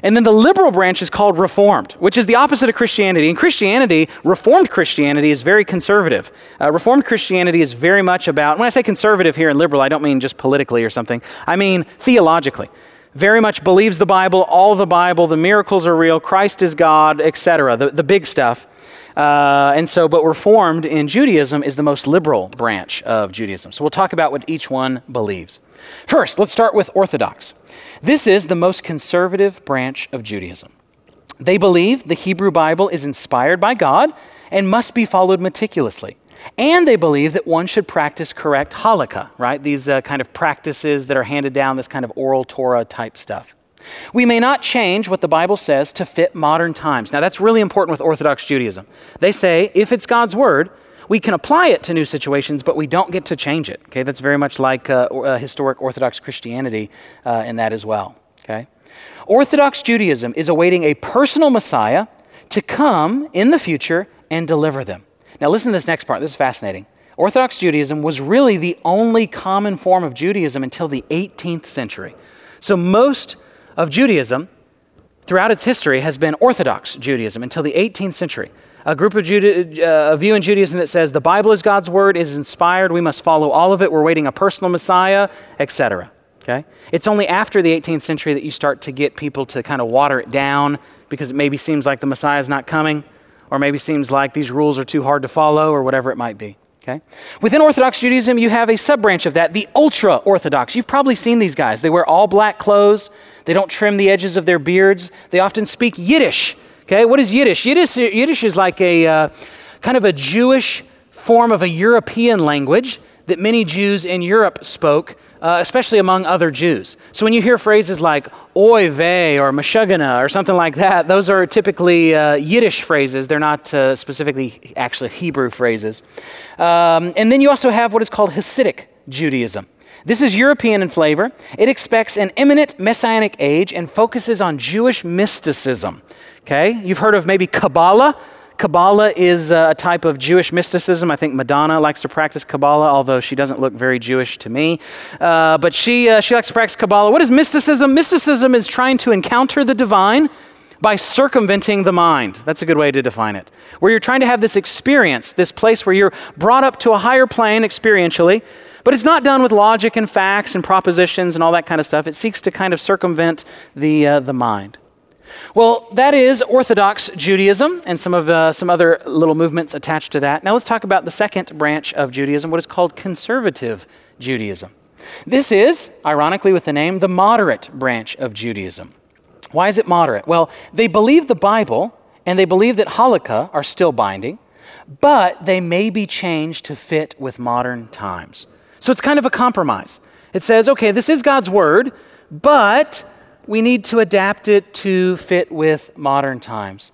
And then the liberal branch is called Reformed, which is the opposite of Christianity. In Christianity, Reformed Christianity is very conservative. Uh, Reformed Christianity is very much about, when I say conservative here and liberal, I don't mean just politically or something. I mean theologically. Very much believes the Bible, all the Bible, the miracles are real, Christ is God, et cetera, the, the big stuff. Uh, and so, but Reformed in Judaism is the most liberal branch of Judaism. So we'll talk about what each one believes. First, let's start with Orthodox. This is the most conservative branch of Judaism. They believe the Hebrew Bible is inspired by God and must be followed meticulously. And they believe that one should practice correct halakha, right? These uh, kind of practices that are handed down, this kind of oral Torah type stuff. We may not change what the Bible says to fit modern times. Now, that's really important with Orthodox Judaism. They say, if it's God's word, we can apply it to new situations, but we don't get to change it, okay? That's very much like uh, uh, historic Orthodox Christianity uh, in that as well, okay? Orthodox Judaism is awaiting a personal Messiah to come in the future and deliver them. Now listen to this next part. This is fascinating. Orthodox Judaism was really the only common form of Judaism until the eighteenth century. So most of Judaism throughout its history has been Orthodox Judaism until the eighteenth century. A group of Juda- uh, a view in Judaism that says the Bible is God's word, it is inspired, we must follow all of it, we're waiting a personal Messiah, et cetera. Okay? It's only after the eighteenth century that you start to get people to kind of water it down because it maybe seems like the Messiah is not coming, or maybe seems like these rules are too hard to follow or whatever it might be, okay? Within Orthodox Judaism, you have a sub-branch of that, the ultra-Orthodox. You've probably seen these guys. They wear all black clothes. They don't trim the edges of their beards. They often speak Yiddish, okay? What is Yiddish? Yiddish, Yiddish is like a uh, kind of a Jewish form of a European language that many Jews in Europe spoke, uh, especially among other Jews. So when you hear phrases like oy vey or meshugana or something like that, those are typically uh, Yiddish phrases. They're not uh, specifically actually Hebrew phrases. Um, and then you also have what is called Hasidic Judaism. This is European in flavor. It expects an imminent Messianic age and focuses on Jewish mysticism. Okay, you've heard of maybe Kabbalah. Kabbalah is a type of Jewish mysticism. I think Madonna likes to practice Kabbalah, although she doesn't look very Jewish to me. Uh, but she uh, she likes to practice Kabbalah. What is mysticism? Mysticism is trying to encounter the divine by circumventing the mind. That's a good way to define it. Where you're trying to have this experience, this place where you're brought up to a higher plane experientially, but it's not done with logic and facts and propositions and all that kind of stuff. It seeks to kind of circumvent the uh, the mind. Well, that is Orthodox Judaism and some of uh, some other little movements attached to that. Now let's talk about the second branch of Judaism, what is called conservative Judaism. This is, ironically with the name, the moderate branch of Judaism. Why is it moderate? Well, they believe the Bible and they believe that Halakha are still binding, but they may be changed to fit with modern times. So it's kind of a compromise. It says, okay, this is God's word, but we need to adapt it to fit with modern times.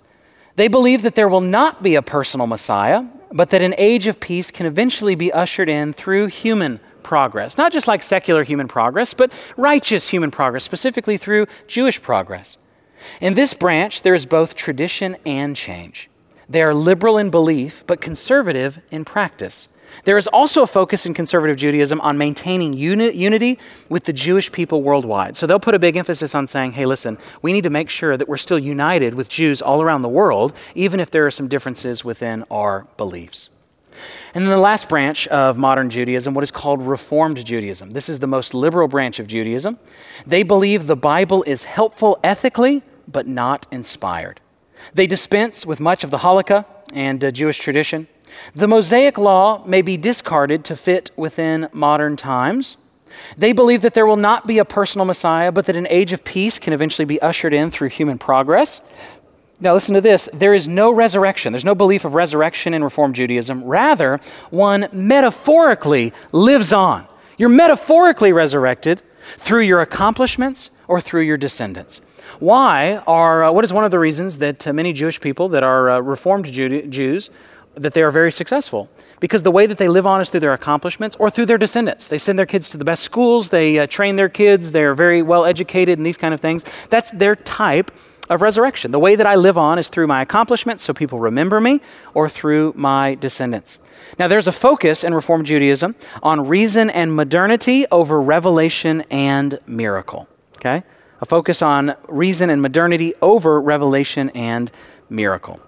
They believe that there will not be a personal Messiah, but that an age of peace can eventually be ushered in through human progress. Not just like secular human progress, but righteous human progress, specifically through Jewish progress. In this branch, there is both tradition and change. They are liberal in belief, but conservative in practice. There is also a focus in conservative Judaism on maintaining uni- unity with the Jewish people worldwide. So they'll put a big emphasis on saying, hey, listen, we need to make sure that we're still united with Jews all around the world, even if there are some differences within our beliefs. And then the last branch of modern Judaism, what is called Reformed Judaism. This is the most liberal branch of Judaism. They believe the Bible is helpful ethically, but not inspired. They dispense with much of the Halakha and uh, Jewish tradition. The Mosaic law may be discarded to fit within modern times. They believe that there will not be a personal Messiah, but that an age of peace can eventually be ushered in through human progress. Now listen to this. There is no resurrection. There's no belief of resurrection in Reformed Judaism. Rather, one metaphorically lives on. You're metaphorically resurrected through your accomplishments or through your descendants. Why are, uh, what is one of the reasons that uh, many Jewish people that are uh, Reformed Jew- Jews that they are very successful? Because the way that they live on is through their accomplishments or through their descendants. They send their kids to the best schools, they uh, train their kids, they're very well educated and these kind of things. That's their type of resurrection. The way that I live on is through my accomplishments, so people remember me, or through my descendants. Now there's a focus in Reformed Judaism on reason and modernity over revelation and miracle, okay? A focus on reason and modernity over revelation and miracle.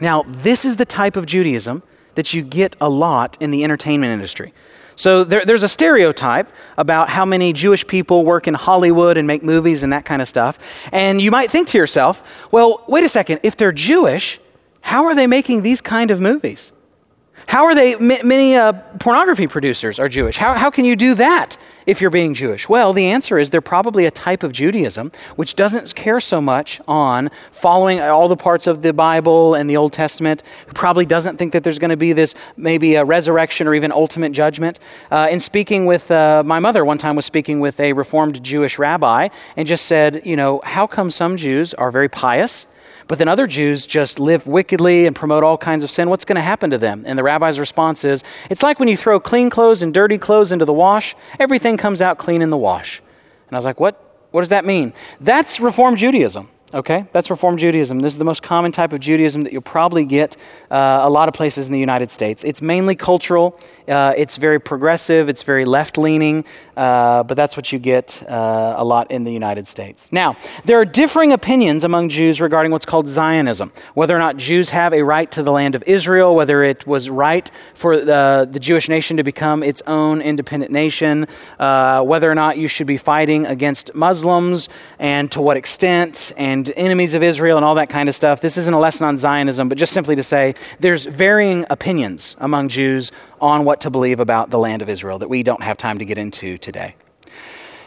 Now, this is the type of Judaism that you get a lot in the entertainment industry. So there, there's a stereotype about how many Jewish people work in Hollywood and make movies and that kind of stuff. And you might think to yourself, well, wait a second, if they're Jewish, how are they making these kind of movies? How are they, m- many uh, pornography producers are Jewish. How, how can you do that if you're being Jewish? Well, the answer is they're probably a type of Judaism which doesn't care so much on following all the parts of the Bible and the Old Testament, who probably doesn't think that there's going to be this maybe a resurrection or even ultimate judgment. Uh, in speaking with, uh, my mother one time was speaking with a Reformed Jewish rabbi and just said, you know, how come some Jews are very pious, but then other Jews just live wickedly and promote all kinds of sin? What's going to happen to them? And the rabbi's response is, it's like when you throw clean clothes and dirty clothes into the wash, everything comes out clean in the wash. And I was like, what? What does that mean? That's Reformed Judaism, okay? That's Reformed Judaism. This is the most common type of Judaism that you'll probably get uh, a lot of places in the United States. It's mainly cultural. Uh, it's very progressive. It's very left-leaning, uh, but that's what you get uh, a lot in the United States. Now, there are differing opinions among Jews regarding what's called Zionism, whether or not Jews have a right to the land of Israel, whether it was right for the, the Jewish nation to become its own independent nation, uh, whether or not you should be fighting against Muslims, and to what extent, and enemies of Israel, and all that kind of stuff. This isn't a lesson on Zionism, but just simply to say there's varying opinions among Jews on what to believe about the land of Israel that we don't have time to get into today.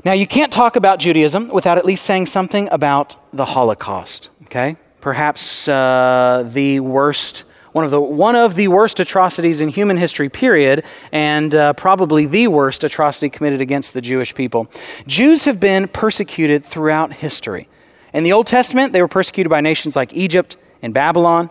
Now, you can't talk about Judaism without at least saying something about the Holocaust, okay? Perhaps uh, the worst one of the one of the worst atrocities in human history, period, and uh, probably the worst atrocity committed against the Jewish people. Jews have been persecuted throughout history. In the Old Testament, they were persecuted by nations like Egypt and Babylon.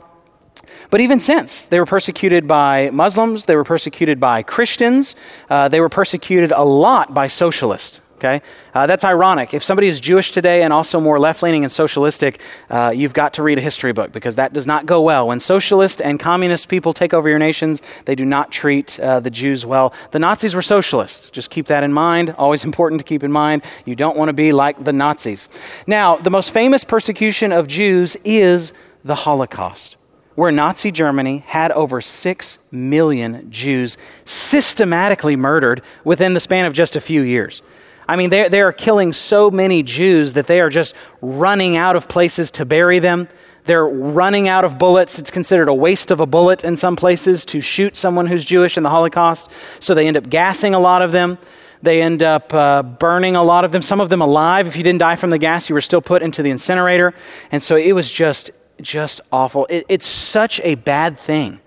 But even since, they were persecuted by Muslims, they were persecuted by Christians, uh, they were persecuted a lot by socialists. Okay, uh, that's ironic. If somebody is Jewish today and also more left-leaning and socialistic, uh, you've got to read a history book because that does not go well. When socialist and communist people take over your nations, they do not treat uh, the Jews well. The Nazis were socialists. Just keep that in mind. Always important to keep in mind. You don't want to be like the Nazis. Now, the most famous persecution of Jews is the Holocaust, where Nazi Germany had over six million Jews systematically murdered within the span of just a few years. I mean, they, they are killing so many Jews that they are just running out of places to bury them. They're running out of bullets. It's considered a waste of a bullet in some places to shoot someone who's Jewish in the Holocaust. So they end up gassing a lot of them. They end up uh, burning a lot of them, some of them alive. If you didn't die from the gas, you were still put into the incinerator. And so it was just, just awful. It, it's such a bad thing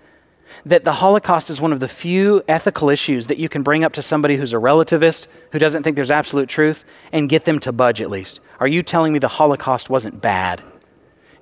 that the Holocaust is one of the few ethical issues that you can bring up to somebody who's a relativist, who doesn't think there's absolute truth, and get them to budge at least. Are you telling me the Holocaust wasn't bad?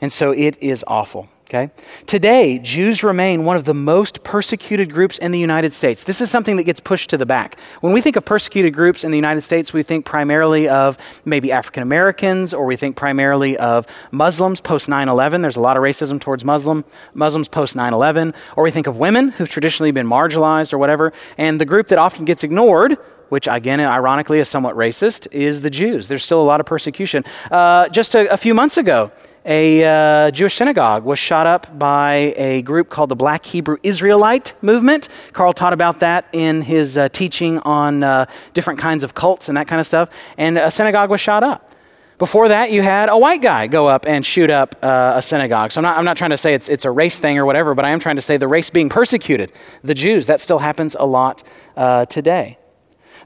And so it is awful, okay? Today, Jews remain one of the most persecuted groups in the United States. This is something that gets pushed to the back. When we think of persecuted groups in the United States, we think primarily of maybe African Americans, or we think primarily of Muslims post nine eleven. There's a lot of racism towards Muslim, Muslims post nine eleven. Or we think of women who've traditionally been marginalized or whatever. And the group that often gets ignored, which again, ironically, is somewhat racist, is the Jews. There's still a lot of persecution. Uh, just a, a few months ago, A uh, Jewish synagogue was shot up by a group called the Black Hebrew Israelite Movement. Carl taught about that in his uh, teaching on uh, different kinds of cults and that kind of stuff. And a synagogue was shot up. Before that, you had a white guy go up and shoot up uh, a synagogue. So I'm not, I'm not trying to say it's, it's a race thing or whatever, but I am trying to say the race being persecuted, the Jews, that still happens a lot uh, today.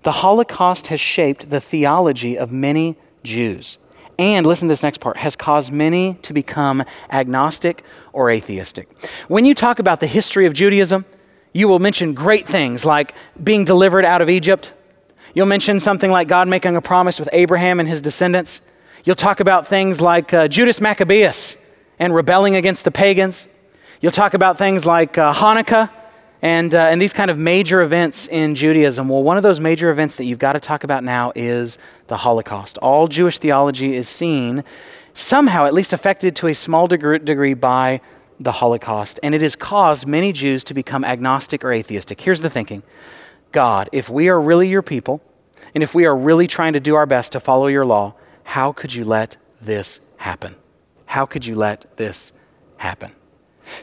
The Holocaust has shaped the theology of many Jews. And listen to this next part, has caused many to become agnostic or atheistic. When you talk about the history of Judaism, you will mention great things like being delivered out of Egypt. You'll mention something like God making a promise with Abraham and his descendants. You'll talk about things like uh, Judas Maccabeus and rebelling against the pagans. You'll talk about things like uh, Hanukkah and, uh, and these kind of major events in Judaism. Well, one of those major events that you've got to talk about now is the Holocaust. All Jewish theology is seen, somehow at least affected to a small degree by the Holocaust, and it has caused many Jews to become agnostic or atheistic. Here's the thinking. God, if we are really your people, and if we are really trying to do our best to follow your law, how could you let this happen? How could you let this happen?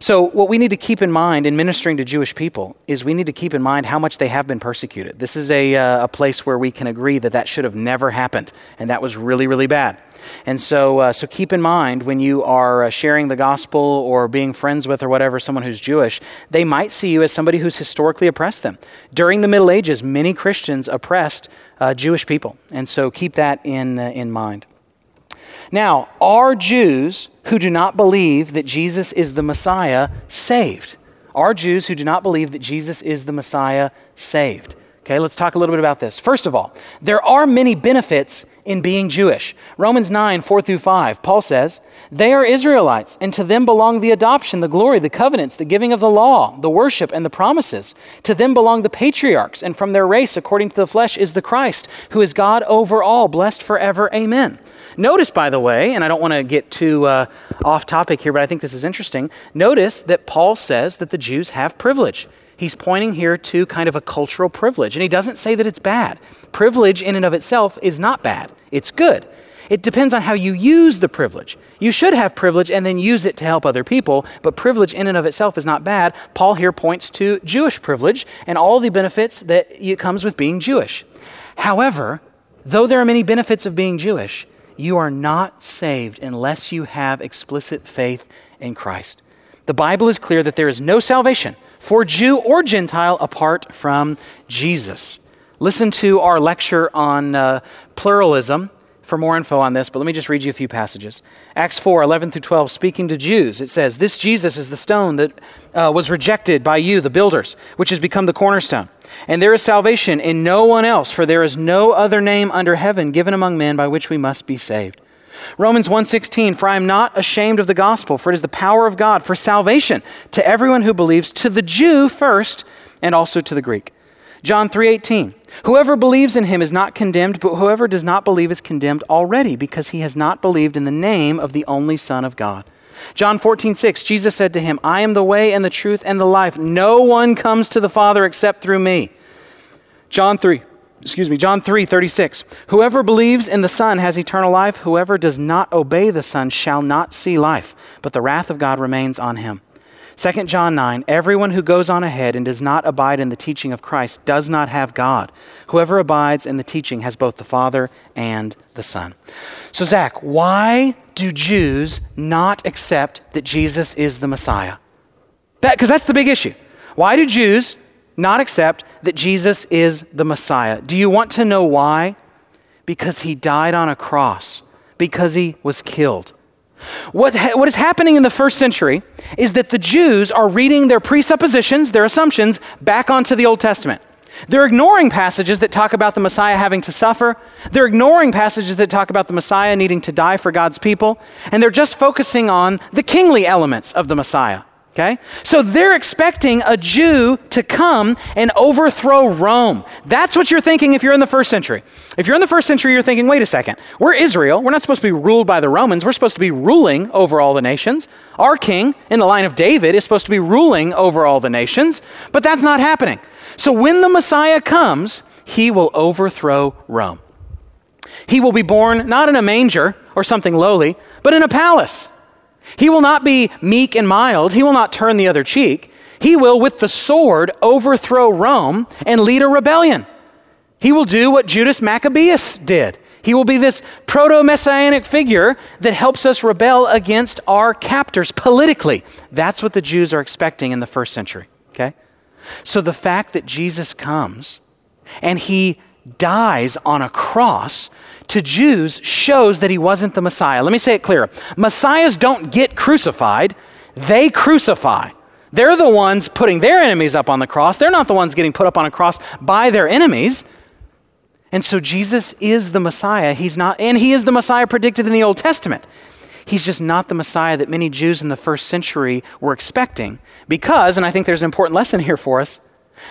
So what we need to keep in mind in ministering to Jewish people is we need to keep in mind how much they have been persecuted. This is a, uh, a place where we can agree that that should have never happened, and that was really, really bad. And so uh, so keep in mind when you are uh, sharing the gospel or being friends with or whatever someone who's Jewish, they might see you as somebody who's historically oppressed them. During the Middle Ages, many Christians oppressed uh, Jewish people, and so keep that in uh, in mind. Now, are Jews who do not believe that Jesus is the Messiah saved? Are Jews who do not believe that Jesus is the Messiah saved? Okay, let's talk a little bit about this. First of all, there are many benefits in being Jewish. Romans nine, four through five, Paul says, "They are Israelites, and to them belong the adoption, the glory, the covenants, the giving of the law, the worship, and the promises. To them belong the patriarchs, and from their race, according to the flesh, is the Christ, who is God over all, blessed forever. Amen." Notice, by the way, and I don't want to get too uh, off topic here, but I think this is interesting. Notice that Paul says that the Jews have privilege. He's pointing here to kind of a cultural privilege, and he doesn't say that it's bad. Privilege in and of itself is not bad. It's good. It depends on how you use the privilege. You should have privilege and then use it to help other people, but privilege in and of itself is not bad. Paul here points to Jewish privilege and all the benefits that it comes with being Jewish. However, though there are many benefits of being Jewish, you are not saved unless you have explicit faith in Christ. The Bible is clear that there is no salvation for Jew or Gentile apart from Jesus. Listen to our lecture on uh, pluralism for more info on this, but let me just read you a few passages. Acts four, eleven through twelve, speaking to Jews, it says, "This Jesus is the stone that uh, was rejected by you, the builders, which has become the cornerstone. And there is salvation in no one else, for there is no other name under heaven given among men by which we must be saved." Romans one sixteen, "For I am not ashamed of the gospel, for it is the power of God for salvation to everyone who believes, to the Jew first, and also to the Greek." John three eighteen, "Whoever believes in him is not condemned, but whoever does not believe is condemned already, because he has not believed in the name of the only Son of God." John fourteen six, "Jesus said to him, I am the way and the truth and the life. No one comes to the Father except through me." John three, excuse me, John three thirty-six, "Whoever believes in the Son has eternal life. Whoever does not obey the Son shall not see life, but the wrath of God remains on him." Second John nine, "Everyone who goes on ahead and does not abide in the teaching of Christ does not have God. Whoever abides in the teaching has both the Father and the Son." So Zach, why do Jews not accept that Jesus is the Messiah? That, because that's the big issue. Why do Jews not accept that Jesus is the Messiah? Do you want to know why? Because he died on a cross, because he was killed. What, ha- what is happening in the first century is that the Jews are reading their presuppositions, their assumptions, back onto the Old Testament. They're ignoring passages that talk about the Messiah having to suffer. They're ignoring passages that talk about the Messiah needing to die for God's people. And they're just focusing on the kingly elements of the Messiah, okay? So they're expecting a Jew to come and overthrow Rome. That's what you're thinking if you're in the first century. If you're in the first century, you're thinking, wait a second, we're Israel. We're not supposed to be ruled by the Romans. We're supposed to be ruling over all the nations. Our king in the line of David is supposed to be ruling over all the nations, but that's not happening. So when the Messiah comes, he will overthrow Rome. He will be born not in a manger or something lowly, but in a palace. He will not be meek and mild. He will not turn the other cheek. He will, with the sword, overthrow Rome and lead a rebellion. He will do what Judas Maccabeus did. He will be this proto-messianic figure that helps us rebel against our captors politically. That's what the Jews are expecting in the first century, okay? So the fact that Jesus comes and he dies on a cross to Jews shows that he wasn't the Messiah. Let me say it clearer. Messiahs don't get crucified, they crucify. They're the ones putting their enemies up on the cross. They're not the ones getting put up on a cross by their enemies. And so Jesus is the Messiah. He's not, and he is the Messiah predicted in the Old Testament. He's just not the Messiah that many Jews in the first century were expecting because, and I think there's an important lesson here for us,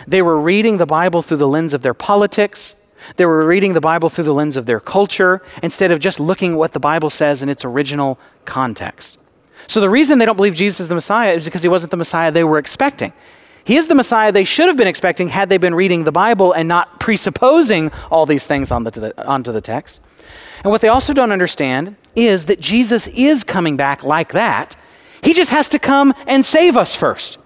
they were reading the Bible through the lens of their politics. They were reading the Bible through the lens of their culture instead of just looking at what the Bible says in its original context. So the reason they don't believe Jesus is the Messiah is because he wasn't the Messiah they were expecting. He is the Messiah they should have been expecting had they been reading the Bible and not presupposing all these things on the, onto the text. And what they also don't understand is that Jesus is coming back like that. He just has to come and save us first.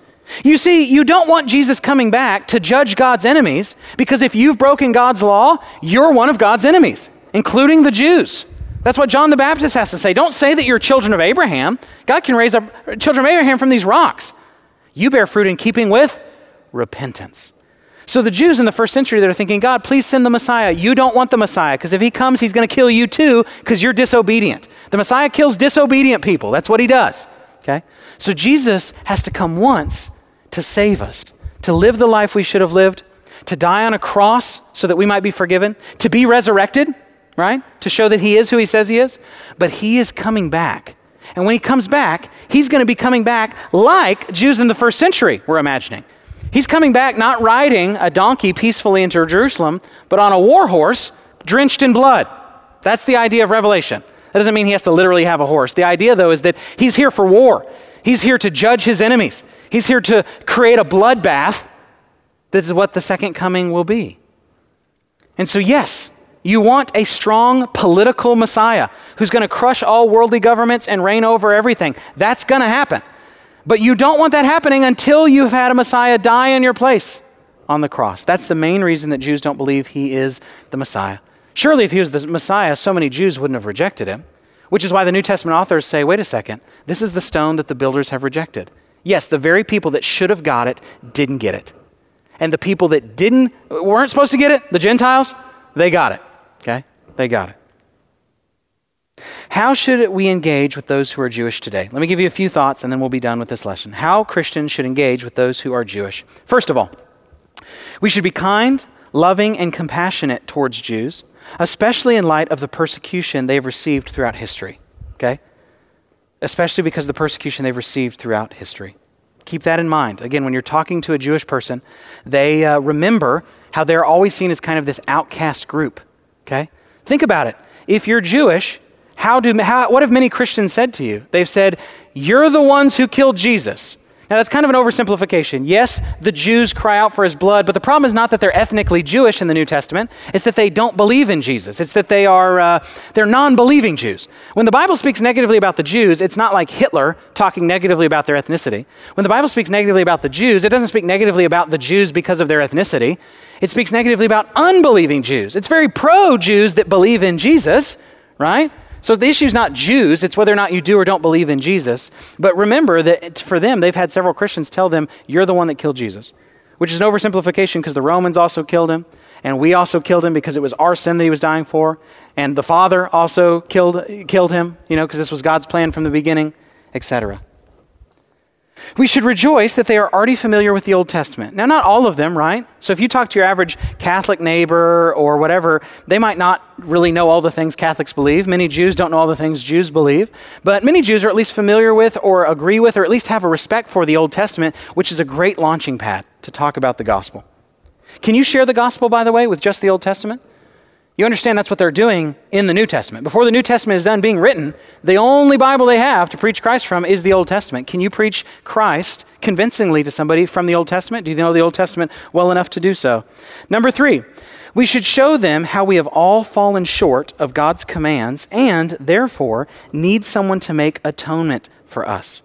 You see, you don't want Jesus coming back to judge God's enemies because if you've broken God's law, you're one of God's enemies, including the Jews. That's what John the Baptist has to say. Don't say that you're children of Abraham. God can raise up children of Abraham from these rocks. You bear fruit in keeping with repentance. So the Jews in the first century, they're thinking, God, please send the Messiah. You don't want the Messiah because if he comes, he's going to kill you too because you're disobedient. The Messiah kills disobedient people. That's what he does, okay? So Jesus has to come once to save us, to live the life we should have lived, to die on a cross so that we might be forgiven, to be resurrected, right? To show that he is who he says he is. But he is coming back. And when he comes back, he's going to be coming back like Jews in the first century were imagining. He's coming back not riding a donkey peacefully into Jerusalem, but on a war horse drenched in blood. That's the idea of Revelation. That doesn't mean he has to literally have a horse. The idea, though, is that he's here for war. He's here to judge his enemies. He's here to create a bloodbath. This is what the second coming will be. And so, yes, you want a strong political Messiah who's going to crush all worldly governments and reign over everything. That's going to happen. But you don't want that happening until you've had a Messiah die in your place on the cross. That's the main reason that Jews don't believe he is the Messiah. Surely if he was the Messiah, so many Jews wouldn't have rejected him, which is why the New Testament authors say, wait a second, this is the stone that the builders have rejected. Yes, the very people that should have got it didn't get it. And the people that didn't, weren't supposed to get it, the Gentiles, they got it, okay? They got it. How should we engage with those who are Jewish today? Let me give you a few thoughts and then we'll be done with this lesson. How Christians should engage with those who are Jewish. First of all, we should be kind, loving, and compassionate towards Jews, especially in light of the persecution they've received throughout history, okay? Especially because of the persecution they've received throughout history. Keep that in mind. Again, when you're talking to a Jewish person, they uh, remember how they're always seen as kind of this outcast group, okay? Think about it. If you're Jewish, how do, how, what have many Christians said to you? They've said, you're the ones who killed Jesus. Now, that's kind of an oversimplification. Yes, the Jews cry out for his blood, but the problem is not that they're ethnically Jewish in the New Testament. It's that they don't believe in Jesus. It's that they are, uh, they're non-believing Jews. When the Bible speaks negatively about the Jews, it's not like Hitler talking negatively about their ethnicity. When the Bible speaks negatively about the Jews, it doesn't speak negatively about the Jews because of their ethnicity. It speaks negatively about unbelieving Jews. It's very pro-Jews that believe in Jesus, right? So the issue is not Jews, it's whether or not you do or don't believe in Jesus. But remember that for them, they've had several Christians tell them, you're the one that killed Jesus, which is an oversimplification because the Romans also killed him, and we also killed him because it was our sin that he was dying for, and the Father also killed killed him, you know, because this was God's plan from the beginning, et cetera. We should rejoice that they are already familiar with the Old Testament. Now, not all of them, right? So if you talk to your average Catholic neighbor or whatever, they might not really know all the things Catholics believe. Many Jews don't know all the things Jews believe, but many Jews are at least familiar with or agree with or at least have a respect for the Old Testament, which is a great launching pad to talk about the gospel. Can you share the gospel, by the way, with just the Old Testament? You understand that's what they're doing in the New Testament. Before the New Testament is done being written, the only Bible they have to preach Christ from is the Old Testament. Can you preach Christ convincingly to somebody from the Old Testament? Do you know the Old Testament well enough to do so? Number three, we should show them how we have all fallen short of God's commands and therefore need someone to make atonement for us.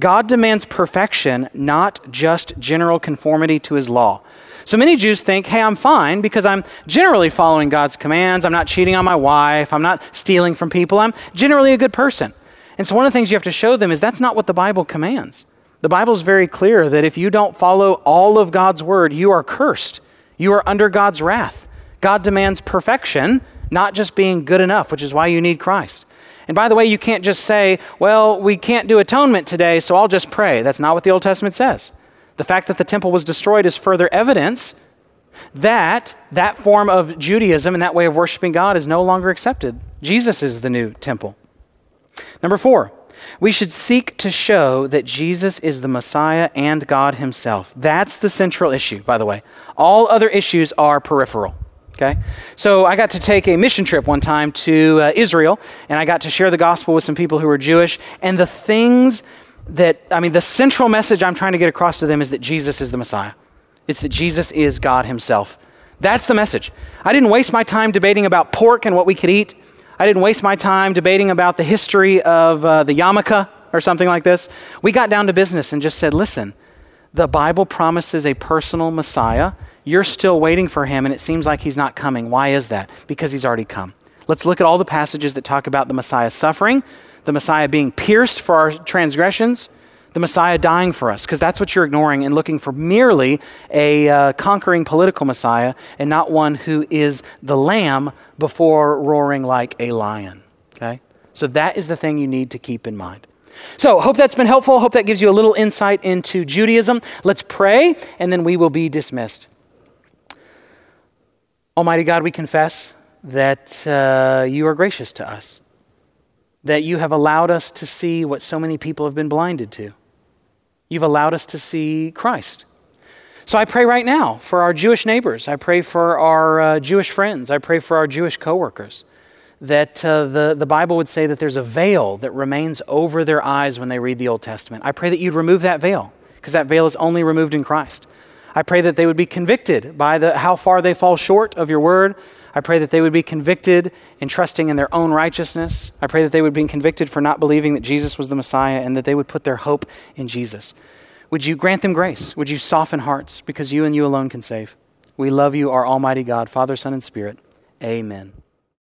God demands perfection, not just general conformity to his law. So many Jews think, hey, I'm fine because I'm generally following God's commands. I'm not cheating on my wife. I'm not stealing from people. I'm generally a good person. And so one of the things you have to show them is that's not what the Bible commands. The Bible's very clear that if you don't follow all of God's word, you are cursed. You are under God's wrath. God demands perfection, not just being good enough, which is why you need Christ. And by the way, you can't just say, well, we can't do atonement today, so I'll just pray. That's not what the Old Testament says. The fact that the temple was destroyed is further evidence that that form of Judaism and that way of worshiping God is no longer accepted. Jesus is the new temple. Number four, we should seek to show that Jesus is the Messiah and God himself. That's the central issue, by the way. All other issues are peripheral. Okay, so I got to take a mission trip one time to uh, Israel, and I got to share the gospel with some people who were Jewish, and the things that, I mean, the central message I'm trying to get across to them is that Jesus is the Messiah. It's that Jesus is God himself. That's the message. I didn't waste my time debating about pork and what we could eat. I didn't waste my time debating about the history of uh, the yarmulke or something like this. We got down to business and just said, listen, the Bible promises a personal Messiah. You're still waiting for him and it seems like he's not coming. Why is that? Because he's already come. Let's look at all the passages that talk about the Messiah's suffering, the Messiah being pierced for our transgressions, the Messiah dying for us, because that's what you're ignoring and looking for merely a uh, conquering political Messiah and not one who is the lamb before roaring like a lion, okay? So that is the thing you need to keep in mind. So hope that's been helpful. Hope that gives you a little insight into Judaism. Let's pray and then we will be dismissed. Almighty God, we confess that uh, you are gracious to us, that you have allowed us to see what so many people have been blinded to. You've allowed us to see Christ. So I pray right now for our Jewish neighbors. I pray for our uh, Jewish friends. I pray for our Jewish coworkers that uh, the, the Bible would say that there's a veil that remains over their eyes when they read the Old Testament. I pray that you'd remove that veil because that veil is only removed in Christ. I pray that they would be convicted by the how far they fall short of your word. I pray that they would be convicted in trusting in their own righteousness. I pray that they would be convicted for not believing that Jesus was the Messiah and that they would put their hope in Jesus. Would you grant them grace? Would you soften hearts? Because you and you alone can save. We love you, our almighty God, Father, Son, and Spirit. Amen.